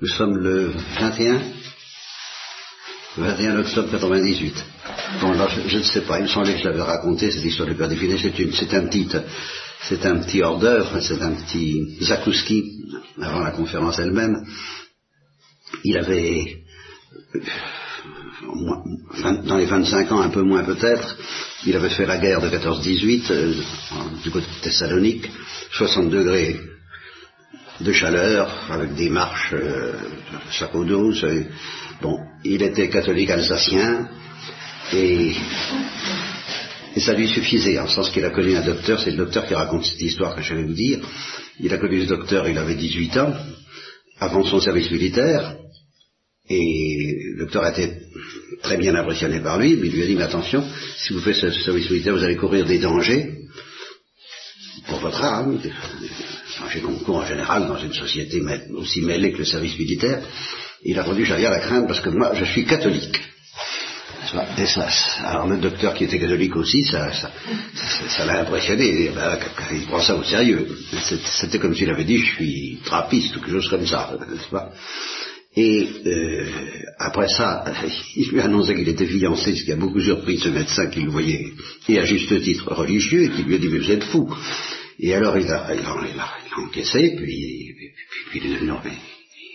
Nous sommes le 21 octobre 98. Bon, là, je ne sais pas, il me semblait que je l'avais raconté, cette histoire du Père Definet. C'est un petit hors d'œuvre, c'est un petit zakouski avant la conférence elle-même. Il avait, dans les 25 ans, un peu moins peut-être, il avait fait la guerre de 14-18 du côté de Thessalonique, 60 degrés de chaleur, avec des marches, sac au dos. Bon, il était catholique alsacien, et ça lui suffisait, en ce sens qu'il a connu un docteur. C'est le docteur qui raconte cette histoire que je vais vous dire. Il a connu ce docteur, il avait 18 ans, avant son service militaire, et le docteur a été très bien impressionné par lui, mais il lui a dit, mais attention, si vous faites ce service militaire, vous allez courir des dangers pour votre âme. J'ai concours en général dans une société aussi mêlée que le service militaire. Il a entendu, j'avais à la craindre parce que moi je suis catholique. Et ça, alors le docteur qui était catholique aussi, ça l'a impressionné. Et ben, il prend ça au sérieux. C'était comme s'il avait dit, je suis trappiste ou quelque chose comme ça, n'est-ce pas? Et après ça, il lui annonçait qu'il était fiancé, ce qui a beaucoup surpris ce médecin qui le voyait, et à juste titre religieux, et qui lui a dit, mais vous êtes fou. Et alors il a encaissé, puis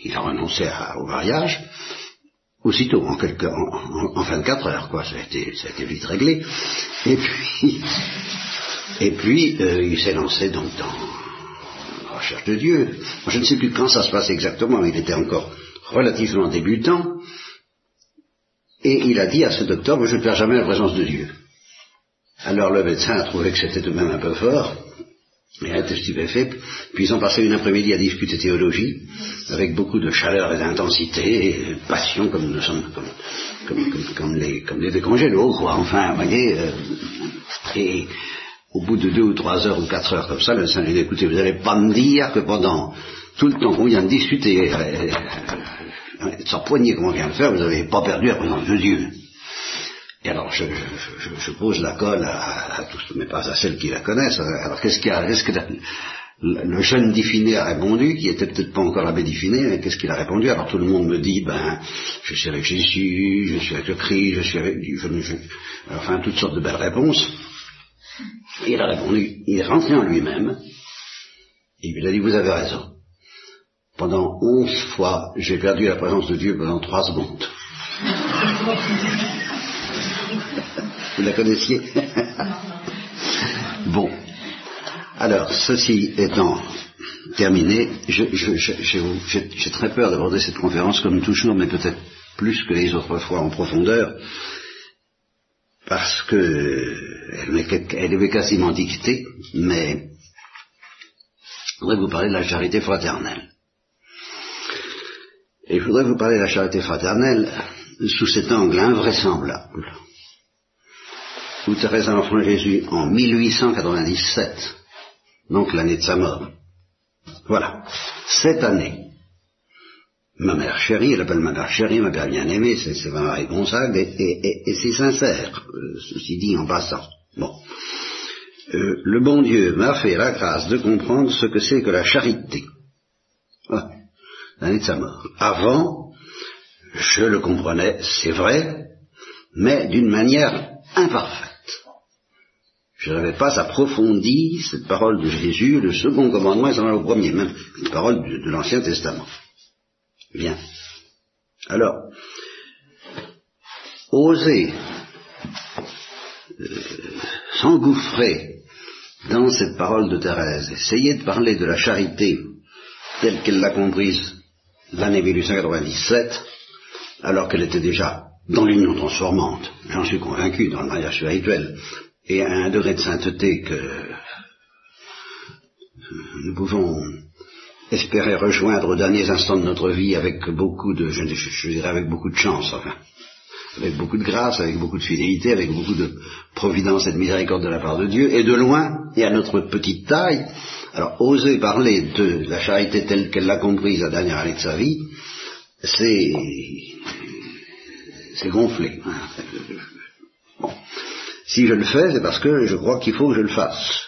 il a renoncé au mariage, aussitôt, en 24 heures, quoi. Ça a été vite réglé. Et puis il s'est lancé donc dans la recherche de Dieu. Je ne sais plus quand ça se passe exactement, mais il était encore relativement débutant, et il a dit à ce docteur, mais je ne perds jamais la présence de Dieu. Alors le médecin a trouvé que c'était tout de même un peu fort, mais il a été stupéfait, puis ils ont passé une après-midi à discuter théologie, avec beaucoup de chaleur et d'intensité, et passion comme nous sommes, comme les décongélos, quoi, enfin, vous voyez, et au bout de 2 ou 3 heures ou 4 heures comme ça, le médecin lui dit, écoutez, vous n'allez pas me dire que pendant tout le temps qu'on vient de discuter, de s'empoigner comme on vient de faire, vous n'avez pas perdu la présence de Dieu. Et alors je pose la colle à tous, mais pas à celles qui la connaissent. Alors qu'est-ce que le jeune Definet a répondu, qui était peut-être pas encore l'abbé Definet, mais qu'est-ce qu'il a répondu? Alors tout le monde me dit, je suis avec Jésus, je suis avec le Christ, je suis avec Dieu, enfin toutes sortes de belles réponses. Et il a répondu, il est rentré en lui-même, et il a dit, vous avez raison. Pendant 11 fois, j'ai perdu la présence de Dieu pendant 3 secondes. Vous la connaissiez? Bon. Alors, ceci étant terminé, j'ai très peur d'aborder cette conférence comme toujours, mais peut-être plus que les autres fois en profondeur, parce que elle est quasiment dictée, mais je voudrais vous parler de la charité fraternelle. Et je voudrais vous parler de la charité fraternelle sous cet angle invraisemblable, où Thérèse de l'Enfant-Jésus, en 1897, donc l'année de sa mort, voilà, cette année, ma mère chérie, elle appelle ma mère chérie, ma mère bien-aimée, c'est ma Marie Gonzague, et c'est sincère, ceci dit en passant. Bon, le bon Dieu m'a fait la grâce de comprendre ce que c'est que la charité. Ah. L'année de sa mort. Avant, je le comprenais, c'est vrai, mais d'une manière imparfaite. Je n'avais pas approfondi cette parole de Jésus, le second commandement, et ça va au premier, même une parole de l'Ancien Testament. Bien. Alors, oser s'engouffrer dans cette parole de Thérèse, essayer de parler de la charité telle qu'elle l'a comprise l'année 1897, alors qu'elle était déjà dans l'union transformante, j'en suis convaincu, dans le mariage spirituel, et à un degré de sainteté que nous pouvons espérer rejoindre aux derniers instants de notre vie avec beaucoup de, je dirais avec beaucoup de chance, enfin, avec beaucoup de grâce, avec beaucoup de fidélité, avec beaucoup de providence et de miséricorde de la part de Dieu, et de loin, et à notre petite taille. Alors, oser parler de la charité telle qu'elle l'a comprise la dernière année de sa vie, c'est gonflé. Bon. Si je le fais, c'est parce que je crois qu'il faut que je le fasse.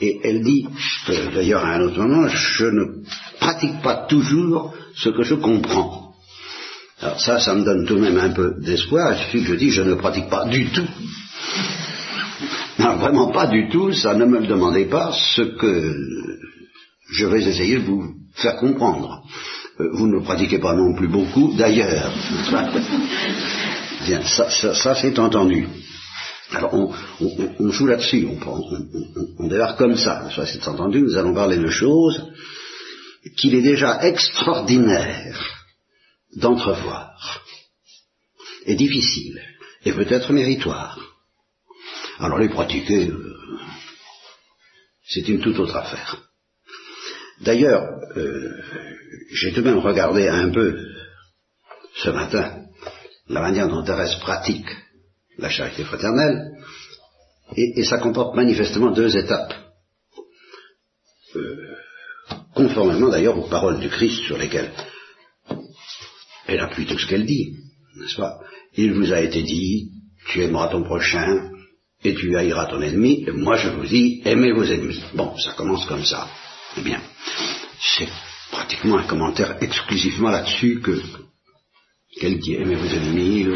Et elle dit, d'ailleurs à un autre moment, je ne pratique pas toujours ce que je comprends. Alors ça, ça me donne tout de même un peu d'espoir. Il suffit que je dise je ne pratique pas du tout. Non, vraiment pas du tout. Ça, ne me le demandez pas, ce que je vais essayer de vous faire comprendre. Vous ne pratiquez pas non plus beaucoup, d'ailleurs. Bien, ça c'est entendu. Alors on joue là-dessus, on débarque comme ça. Ça c'est entendu, nous allons parler de choses qu'il est déjà extraordinaire d'entrevoir, et difficile, et peut-être méritoire. Alors les pratiquer, c'est une toute autre affaire. D'ailleurs, j'ai tout de même regardé un peu ce matin la manière dont Thérèse pratique la charité fraternelle, et ça comporte manifestement deux étapes, conformément d'ailleurs aux paroles du Christ sur lesquelles elle appuie tout ce qu'elle dit, n'est-ce pas ? Il vous a été dit, tu aimeras ton prochain et tu haïras ton ennemi, et moi je vous dis, aimez vos ennemis. Bon, ça commence comme ça. Eh bien, c'est pratiquement un commentaire exclusivement là-dessus qu'elle dit, aimez vos ennemis,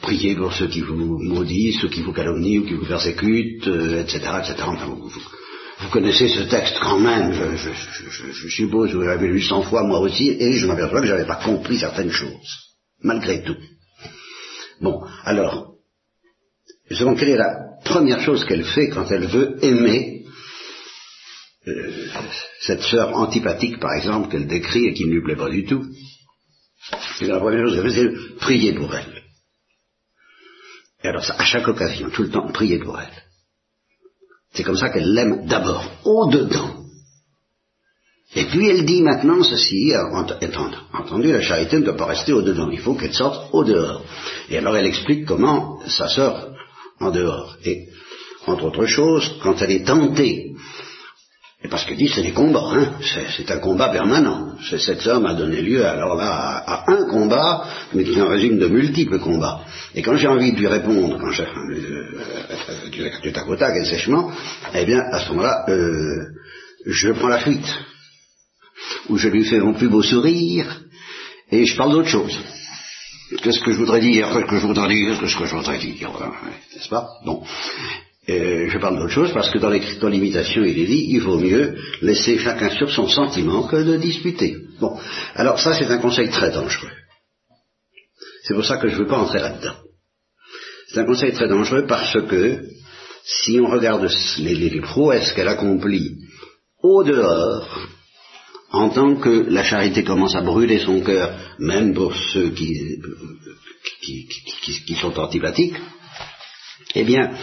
priez pour ceux qui vous maudissent, ceux qui vous calomnient ou qui vous persécutent, etc., etc. Enfin, vous connaissez ce texte quand même, je suppose que vous l'avez lu 100 fois moi aussi, et je m'aperçois que je n'avais pas compris certaines choses, malgré tout. Bon, alors, justement, quelle est la première chose qu'elle fait quand elle veut aimer cette sœur antipathique, par exemple, qu'elle décrit et qui ne lui plaît pas du tout? Et la première chose qu'elle fait, c'est prier pour elle. Et alors ça, à chaque occasion, tout le temps, prier pour elle. C'est comme ça qu'elle l'aime d'abord, au-dedans. Et puis elle dit maintenant ceci, étant entendu, la charité ne doit pas rester au-dedans, il faut qu'elle sorte au-dehors. Et alors elle explique comment ça sort en dehors. Et, entre autres choses, quand elle est tentée, et parce qu'elle dit c'est des combats, hein, c'est un combat permanent. Cette somme a donné lieu alors là à un combat, mais qui en résume de multiples combats. Et quand j'ai envie de lui répondre, quand j'ai du tac au tac et sèchement, eh bien à ce moment-là, je prends la fuite. Ou je lui fais mon plus beau sourire, et je parle d'autre chose. Qu'est-ce que je voudrais dire, qu'est-ce que je voudrais dire, qu'est-ce que je voudrais dire, n'est-ce pas? Bon. Je parle d'autre chose parce que dans l'imitation il est dit il vaut mieux laisser chacun sur son sentiment que de disputer. Bon, alors ça c'est un conseil très dangereux. C'est pour ça que je ne veux pas entrer là-dedans. C'est un conseil très dangereux parce que si on regarde les prouesses qu'elle accomplit au dehors, en tant que la charité commence à brûler son cœur, même pour ceux qui sont antipathiques, eh bien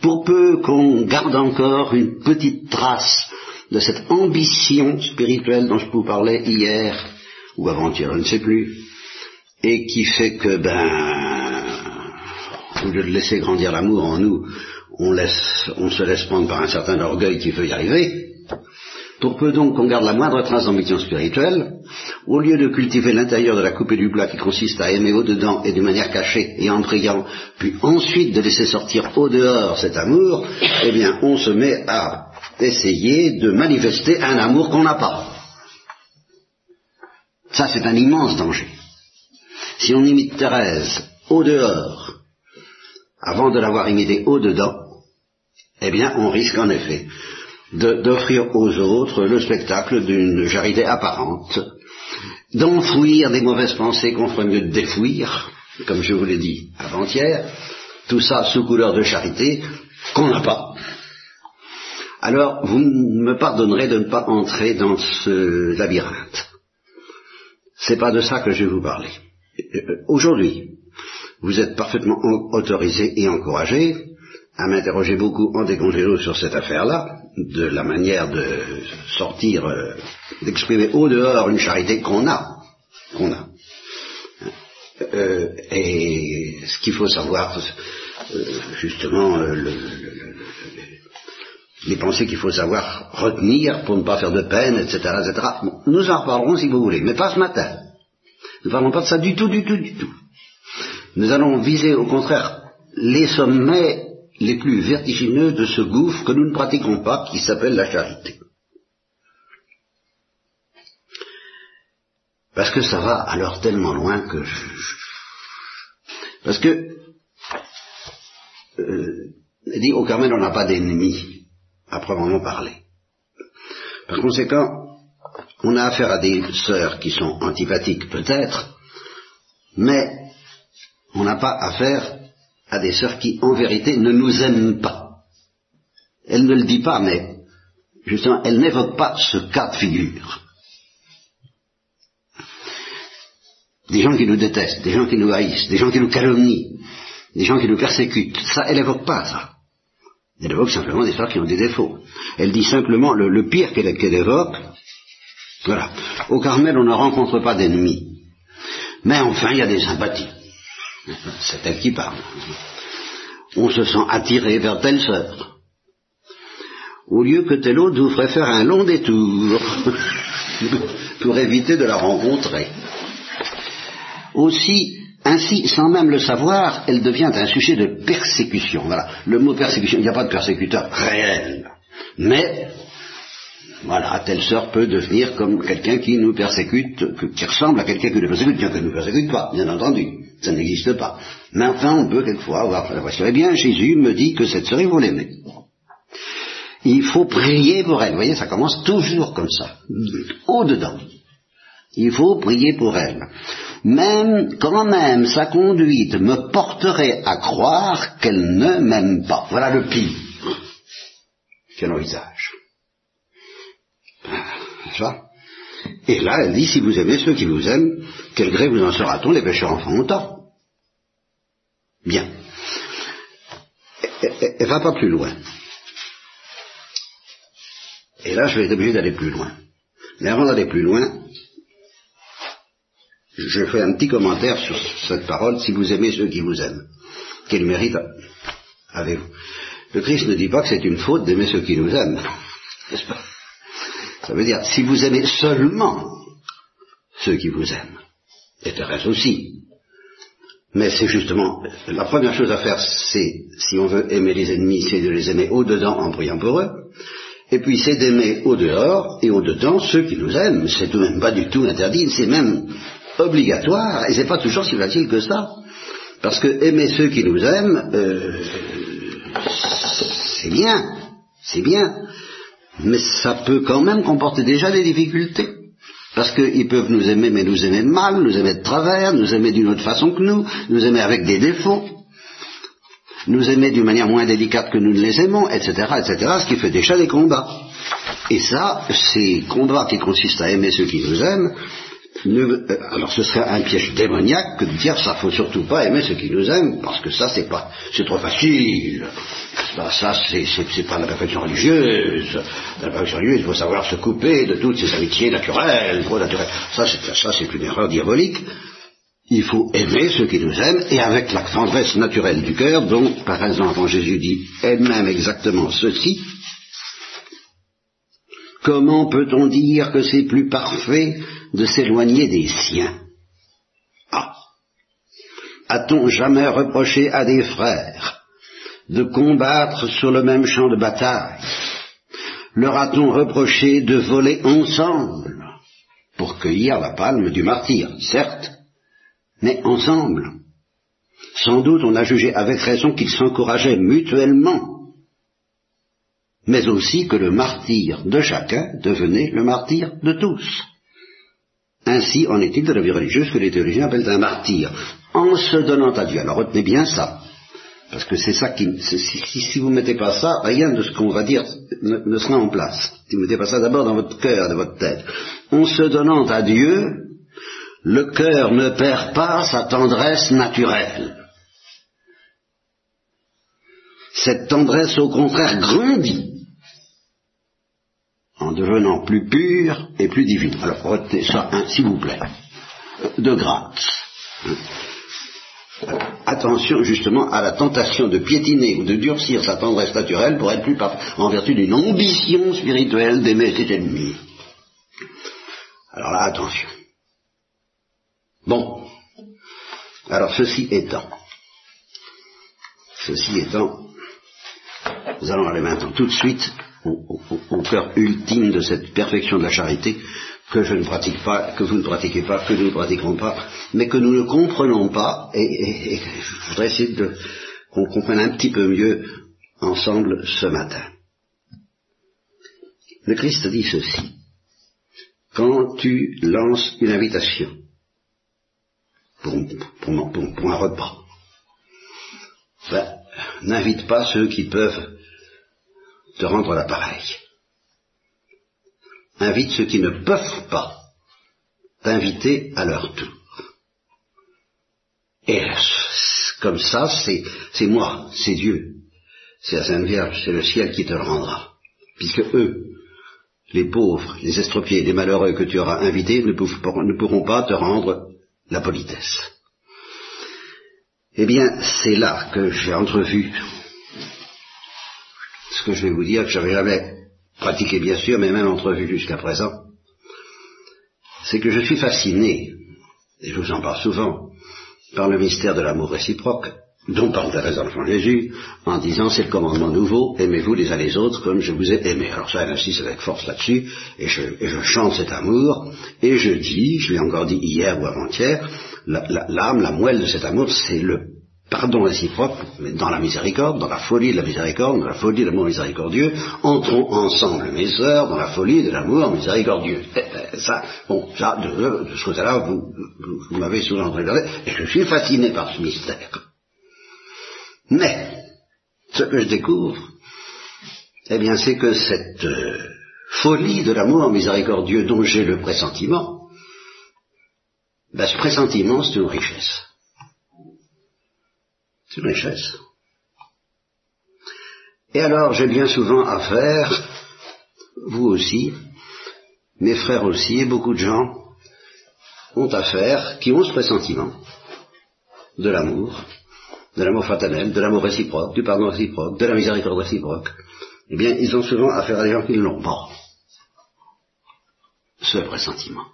pour peu qu'on garde encore une petite trace de cette ambition spirituelle dont je vous parlais hier, ou avant-hier, je ne sais plus, et qui fait que, au lieu de laisser grandir l'amour en nous, on se laisse prendre par un certain orgueil qui veut y arriver, pour peu donc qu'on garde la moindre trace d'ambition spirituelle, au lieu de cultiver l'intérieur de la coupe et du plat qui consiste à aimer au-dedans et de manière cachée et en priant, puis ensuite de laisser sortir au-dehors cet amour, eh bien on se met à essayer de manifester un amour qu'on n'a pas. Ça c'est un immense danger. Si on imite Thérèse au-dehors, avant de l'avoir imitée au-dedans, eh bien on risque en effet d'offrir aux autres le spectacle d'une charité apparente, d'enfouir des mauvaises pensées qu'on ferait mieux de défouir, comme je vous l'ai dit avant-hier, tout ça sous couleur de charité qu'on n'a pas. Alors, vous me pardonnerez de ne pas entrer dans ce labyrinthe. C'est pas de ça que je vais vous parler. Aujourd'hui, vous êtes parfaitement autorisés et encouragés à m'interroger beaucoup en décongélo sur cette affaire-là, de la manière de sortir, d'exprimer au dehors une charité qu'on a. Et ce qu'il faut savoir, justement, les pensées qu'il faut savoir retenir pour ne pas faire de peine, etc., etc. Bon, nous en reparlerons si vous voulez, mais pas ce matin. Nous ne parlons pas de ça du tout, du tout, du tout. Nous allons viser, au contraire, les sommets les plus vertigineux de ce gouffre que nous ne pratiquons pas, qui s'appelle la charité. parce que ça va alors tellement loin que parce que il dit au Carmel on n'a pas d'ennemis à proprement parler. Par conséquent, on a affaire à des sœurs qui sont antipathiques peut-être, mais on n'a pas affaire à des sœurs qui en vérité ne nous aiment pas. Elle ne le dit pas, mais justement, elle n'évoque pas ce cas de figure. Des gens qui nous détestent, des gens qui nous haïssent, des gens qui nous calomnient, des gens qui nous persécutent, ça, elle n'évoque pas ça. Elle évoque simplement des sœurs qui ont des défauts. Elle dit simplement le pire qu'elle évoque. Voilà. Au Carmel, on ne rencontre pas d'ennemis. Mais enfin, il y a des sympathies. C'est elle qui parle. On se sent attiré vers telle sœur, au lieu que telle autre vous ferait faire un long détour pour éviter de la rencontrer. Aussi, ainsi, sans même le savoir, elle devient un sujet de persécution. Voilà, le mot persécution, il n'y a pas de persécuteur réel. Mais, voilà, telle sœur peut devenir comme quelqu'un qui nous persécute, qui ressemble à quelqu'un qui nous persécute, bien qu'elle ne nous persécute pas, bien entendu, ça n'existe pas. Mais enfin, on peut quelquefois avoir l'impression. Eh bien, Jésus me dit que cette sœur, il faut l'aimer. Il faut prier pour elle. Vous voyez, ça commence toujours comme ça, au-dedans. Il faut prier pour elle. Même, quand même, sa conduite me porterait à croire qu'elle ne m'aime pas. Voilà le pire qu'elle envisage. Ça. Et là, elle dit, si vous aimez ceux qui vous aiment, quel gré vous en sera-t-on, les pécheurs en font autant. Bien. Elle ne va pas plus loin. Et là, je vais être obligé d'aller plus loin. Mais avant d'aller plus loin, je fais un petit commentaire sur cette parole, si vous aimez ceux qui vous aiment. Quel mérite avez-vous? Le Christ ne dit pas que c'est une faute d'aimer ceux qui nous aiment. N'est-ce pas? Ça veut dire, si vous aimez seulement ceux qui vous aiment, et Thérèse aussi. Mais c'est justement, la première chose à faire, c'est, si on veut aimer les ennemis, c'est de les aimer au-dedans en priant pour eux. Et puis c'est d'aimer au-dehors et au-dedans ceux qui nous aiment. C'est tout de même pas du tout interdit, c'est même obligatoire, et c'est pas toujours si facile que ça, parce que aimer ceux qui nous aiment, c'est bien, mais ça peut quand même comporter déjà des difficultés, parce qu'ils peuvent nous aimer, mais nous aimer mal, nous aimer de travers, nous aimer d'une autre façon que nous, nous aimer avec des défauts, nous aimer d'une manière moins délicate que nous ne les aimons, etc., etc., ce qui fait déjà des combats. Et ça, ces combats qui consistent à aimer ceux qui nous aiment, alors ce serait un piège démoniaque que de dire ça faut surtout pas aimer ceux qui nous aiment, parce que ça c'est trop facile, ça c'est pas de la perfection religieuse. De la perfection religieuse, il faut savoir se couper de toutes ces amitiés naturelles, trop naturelles. Ça c'est une erreur diabolique. Il faut aimer ceux qui nous aiment, et avec la tendresse naturelle du cœur, donc par exemple quand Jésus dit elle-même exactement ceci, comment peut-on dire que c'est plus parfait de s'éloigner des siens? Ah. A-t-on jamais reproché à des frères de combattre sur le même champ de bataille? Leur a-t-on reproché de voler ensemble pour cueillir la palme du martyr, certes, mais ensemble? Sans doute on a jugé avec raison qu'ils s'encourageaient mutuellement, mais aussi que le martyr de chacun devenait le martyr de tous. Ainsi en est-il de la vie religieuse que les théologiens appellent un martyr, en se donnant à Dieu. Alors retenez bien ça, parce que c'est ça qui... Si vous ne mettez pas ça, rien de ce qu'on va dire ne sera en place. Si vous ne mettez pas ça d'abord dans votre cœur, dans votre tête. En se donnant à Dieu, le cœur ne perd pas sa tendresse naturelle. Cette tendresse au contraire grandit, en devenant plus pure et plus divine. Alors retenez ça, hein, s'il vous plaît, de grâce. Attention justement à la tentation de piétiner ou de durcir sa tendresse naturelle pour être plus parfaite, en vertu d'une ambition spirituelle d'aimer ses ennemis. Alors là, attention. Bon, alors ceci étant, nous allons aller maintenant tout de suite au cœur ultime de cette perfection de la charité que je ne pratique pas, que vous ne pratiquez pas, que nous ne pratiquerons pas, mais que nous ne comprenons pas, et je voudrais essayer qu'on comprenne un petit peu mieux ensemble ce matin. Le Christ dit ceci: quand tu lances une invitation pour un repas, n'invite pas ceux qui peuvent te rendre l'appareil. Invite ceux qui ne peuvent pas t'inviter à leur tour. Et comme ça, c'est moi, c'est Dieu, c'est la Sainte Vierge, c'est le ciel qui te le rendra. Puisque eux, les pauvres, les estropiés, les malheureux que tu auras invités ne pourront pas te rendre la politesse. Eh bien, c'est là que j'ai entrevu ce que je vais vous dire, que je n'avais jamais pratiqué bien sûr, mais même entrevu jusqu'à présent. C'est que je suis fasciné, et je vous en parle souvent, par le mystère de l'amour réciproque, dont parle Thérèse de l'Enfant-Jésus, en disant c'est le commandement nouveau, aimez-vous les uns les autres comme je vous ai aimé. Alors ça, elle insiste avec force là-dessus, et je chante cet amour, et je dis, je l'ai encore dit hier ou avant-hier, la moelle de cet amour, c'est le pardon réciproque, mais dans la miséricorde, dans la folie de la miséricorde, dans la folie de l'amour miséricordieux, entrons ensemble, mes sœurs, dans la folie de l'amour miséricordieux. Ça, de ce côté-là, vous m'avez souvent regardé, et je suis fasciné par ce mystère. Mais, ce que je découvre, eh bien, c'est que cette folie de l'amour miséricordieux dont j'ai le pressentiment, ce pressentiment, c'est une richesse. C'est une richesse. Et alors, j'ai bien souvent affaire, vous aussi, mes frères aussi, et beaucoup de gens ont affaire, qui ont ce pressentiment de l'amour fraternel, de l'amour réciproque, du pardon réciproque, de la miséricorde réciproque. Eh bien, ils ont souvent affaire à des gens qui ne l'ont pas, ce pressentiment.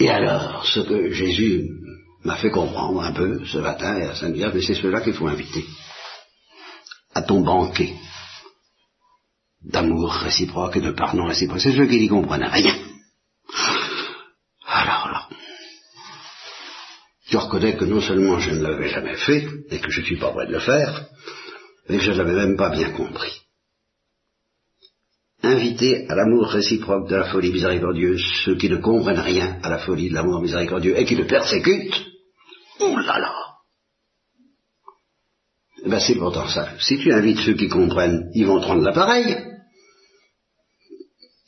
Et alors, ce que Jésus m'a fait comprendre un peu ce matin et à Saint-Dié, mais c'est ceux-là qu'il faut inviter à ton banquet d'amour réciproque et de pardon réciproque. C'est ceux qui n'y comprennent rien. Alors là, je reconnais que non seulement je ne l'avais jamais fait, et que je ne suis pas prêt de le faire, mais que je ne l'avais même pas bien compris. Inviter à l'amour réciproque de la folie miséricordieuse ceux qui ne comprennent rien à la folie de l'amour miséricordieux et qui le persécutent, oulala. C'est pourtant ça. Si tu invites ceux qui comprennent, ils vont te rendre l'appareil,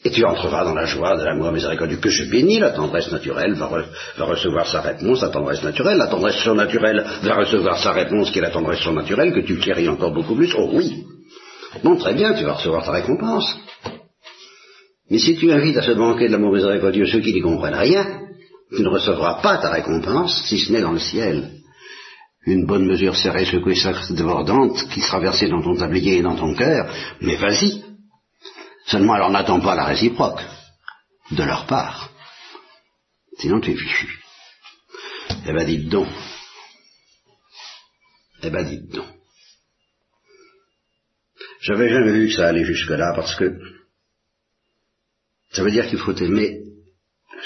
et tu entreras dans la joie de l'amour miséricordieux que je bénis. La tendresse naturelle va recevoir sa réponse, la tendresse naturelle. La tendresse surnaturelle va recevoir sa réponse, qui est la tendresse surnaturelle, que tu chéris encore beaucoup plus. Oh oui. Bon, très bien, tu vas recevoir ta récompense. Mais si tu invites à ce banquet de l'amour miséricordieux ceux qui n'y comprennent rien, tu ne recevras pas ta récompense, si ce n'est dans le ciel. Une bonne mesure serrée, secouée, débordante, qui sera versée dans ton tablier et dans ton cœur, mais vas-y. Seulement, alors n'attends pas la réciproque de leur part. Sinon, tu es fichu. Dites donc. Dites donc. J'avais jamais vu que ça allait jusque-là, parce que ça veut dire qu'il faut aimer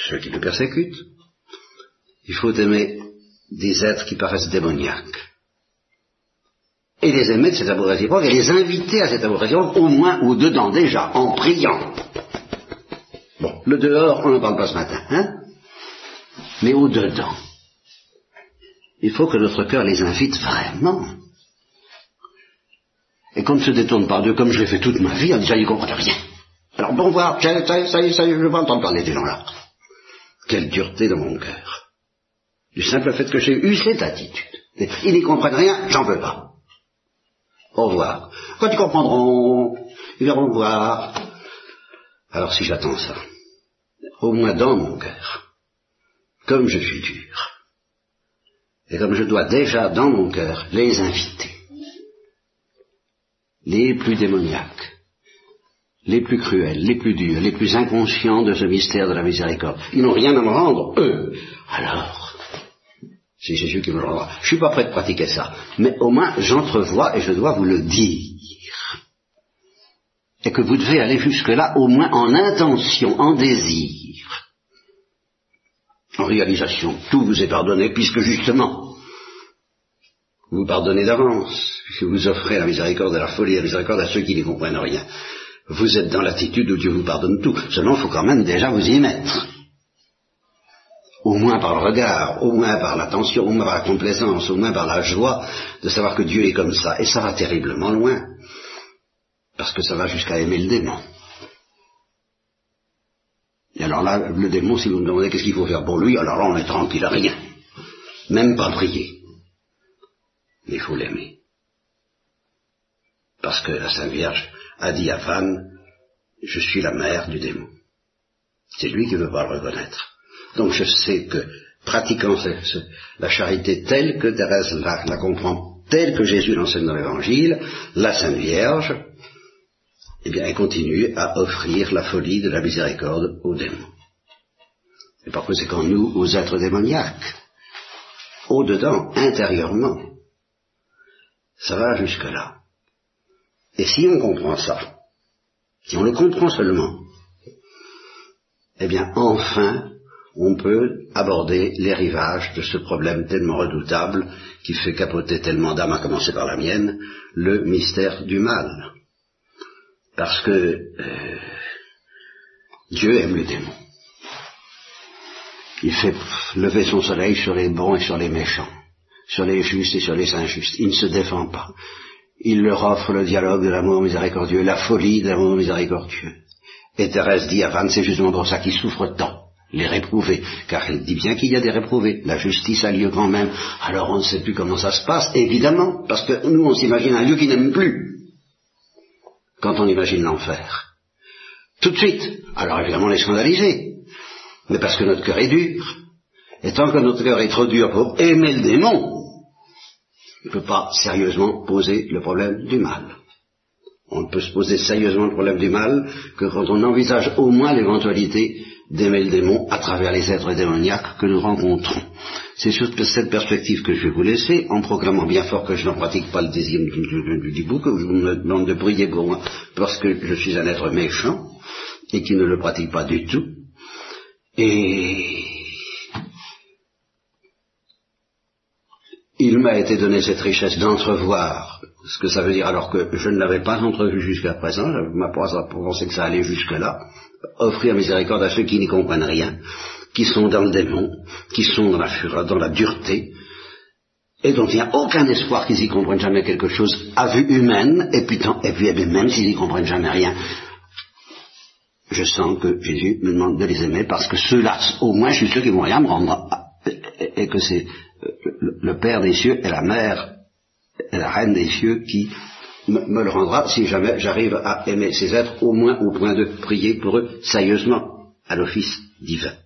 ceux qui te persécutent, il faut aimer des êtres qui paraissent démoniaques, et les aimer de cet amour réciproque, et les inviter à cet amour réciproque, au moins au dedans déjà, en priant. Bon, le dehors, on n'en parle pas ce matin, mais au dedans. Il faut que notre cœur les invite vraiment. Et qu'on ne se détourne pas d'eux, comme je l'ai fait toute ma vie, en disant, ils ne comprennent rien. Alors, bon voir, ça y est, je ne veux pas entendre parler des gens-là. Quelle dureté dans mon cœur. Du simple fait que j'ai eu cette attitude. Ils n'y comprennent rien, j'en veux pas. Au revoir. Quand ils comprendront, ils verront voir. Alors, si j'attends ça, au moins dans mon cœur, comme je suis dur, et comme je dois déjà, dans mon cœur, les inviter. Les plus démoniaques, les plus cruels, les plus durs, les plus inconscients de ce mystère de la miséricorde. Ils n'ont rien à me rendre, eux. Alors, c'est Jésus qui me le rendra. Je ne suis pas prêt de pratiquer ça, mais au moins j'entrevois et je dois vous le dire. et que vous devez aller jusque-là, au moins en intention, en désir, en réalisation. Tout vous est pardonné, puisque justement, vous pardonnez d'avance, puisque vous offrez la miséricorde à la folie, la miséricorde à ceux qui n'y comprennent rien. Vous êtes dans l'attitude où Dieu vous pardonne tout. Seulement, il faut quand même déjà vous y mettre. Au moins par le regard, au moins par l'attention, au moins par la complaisance, au moins par la joie de savoir que Dieu est comme ça. Et ça va terriblement loin, parce que ça va jusqu'à aimer le démon. Et alors là, le démon, si vous me demandez qu'est-ce qu'il faut faire pour lui, alors là on est tranquille, rien. Même pas prier. Mais il faut l'aimer. Parce que la Sainte Vierge a dit à Van, je suis la mère du démon. C'est lui qui ne veut pas le reconnaître. Donc je sais que, pratiquant la charité telle que Thérèse la comprend, telle que Jésus l'enseigne dans l'Évangile, la Sainte Vierge, eh bien, elle continue à offrir la folie de la miséricorde aux démons. Et par conséquent, nous, aux êtres démoniaques, au-dedans, intérieurement, ça va jusque-là. Et si on comprend ça, si on le comprend seulement, eh bien, enfin, on peut aborder les rivages de ce problème tellement redoutable qui fait capoter tellement d'âmes, à commencer par la mienne, le mystère du mal. Parce que Dieu aime le démon. Il fait lever son soleil sur les bons et sur les méchants, sur les justes et sur les injustes. Il ne se défend pas. Il leur offre le dialogue de l'amour miséricordieux, la folie de l'amour miséricordieux. Et Thérèse dit à Van, c'est justement pour ça qu'il souffre tant. Les réprouvés, car il dit bien qu'il y a des réprouvés, la justice a lieu quand même, alors on ne sait plus comment ça se passe, évidemment, parce que nous on s'imagine un Dieu qui n'aime plus, quand on imagine l'enfer, tout de suite, alors évidemment on est scandalisé, mais parce que notre cœur est dur, et tant que notre cœur est trop dur pour aimer le démon, on ne peut pas sérieusement poser le problème du mal. On ne peut se poser sérieusement le problème du mal que quand on envisage au moins l'éventualité d'aimer le démon à travers les êtres démoniaques que nous rencontrons. C'est sur cette perspective que je vais vous laisser, en proclamant bien fort que je n'en pratique pas le deuxième du bout, que je vous me demande de prier pour moi, parce que je suis un être méchant, et qui ne le pratique pas du tout. Et il m'a été donné cette richesse d'entrevoir ce que ça veut dire, alors que je ne l'avais pas entrevu jusqu'à présent, je m'apprête à penser que ça allait jusque-là, offrir miséricorde à ceux qui n'y comprennent rien, qui sont dans le démon, qui sont dans la fureur, dans la dureté, et dont il n'y a aucun espoir qu'ils y comprennent jamais quelque chose à vue humaine, et puis même s'ils n'y comprennent jamais rien, je sens que Jésus me demande de les aimer, parce que ceux-là, au moins, je suis sûr qu'ils vont rien me rendre, et que c'est le Père des cieux et la Mère et la Reine des cieux qui me le rendra si jamais j'arrive à aimer ces êtres, au moins au point de prier pour eux sérieusement à l'office divin.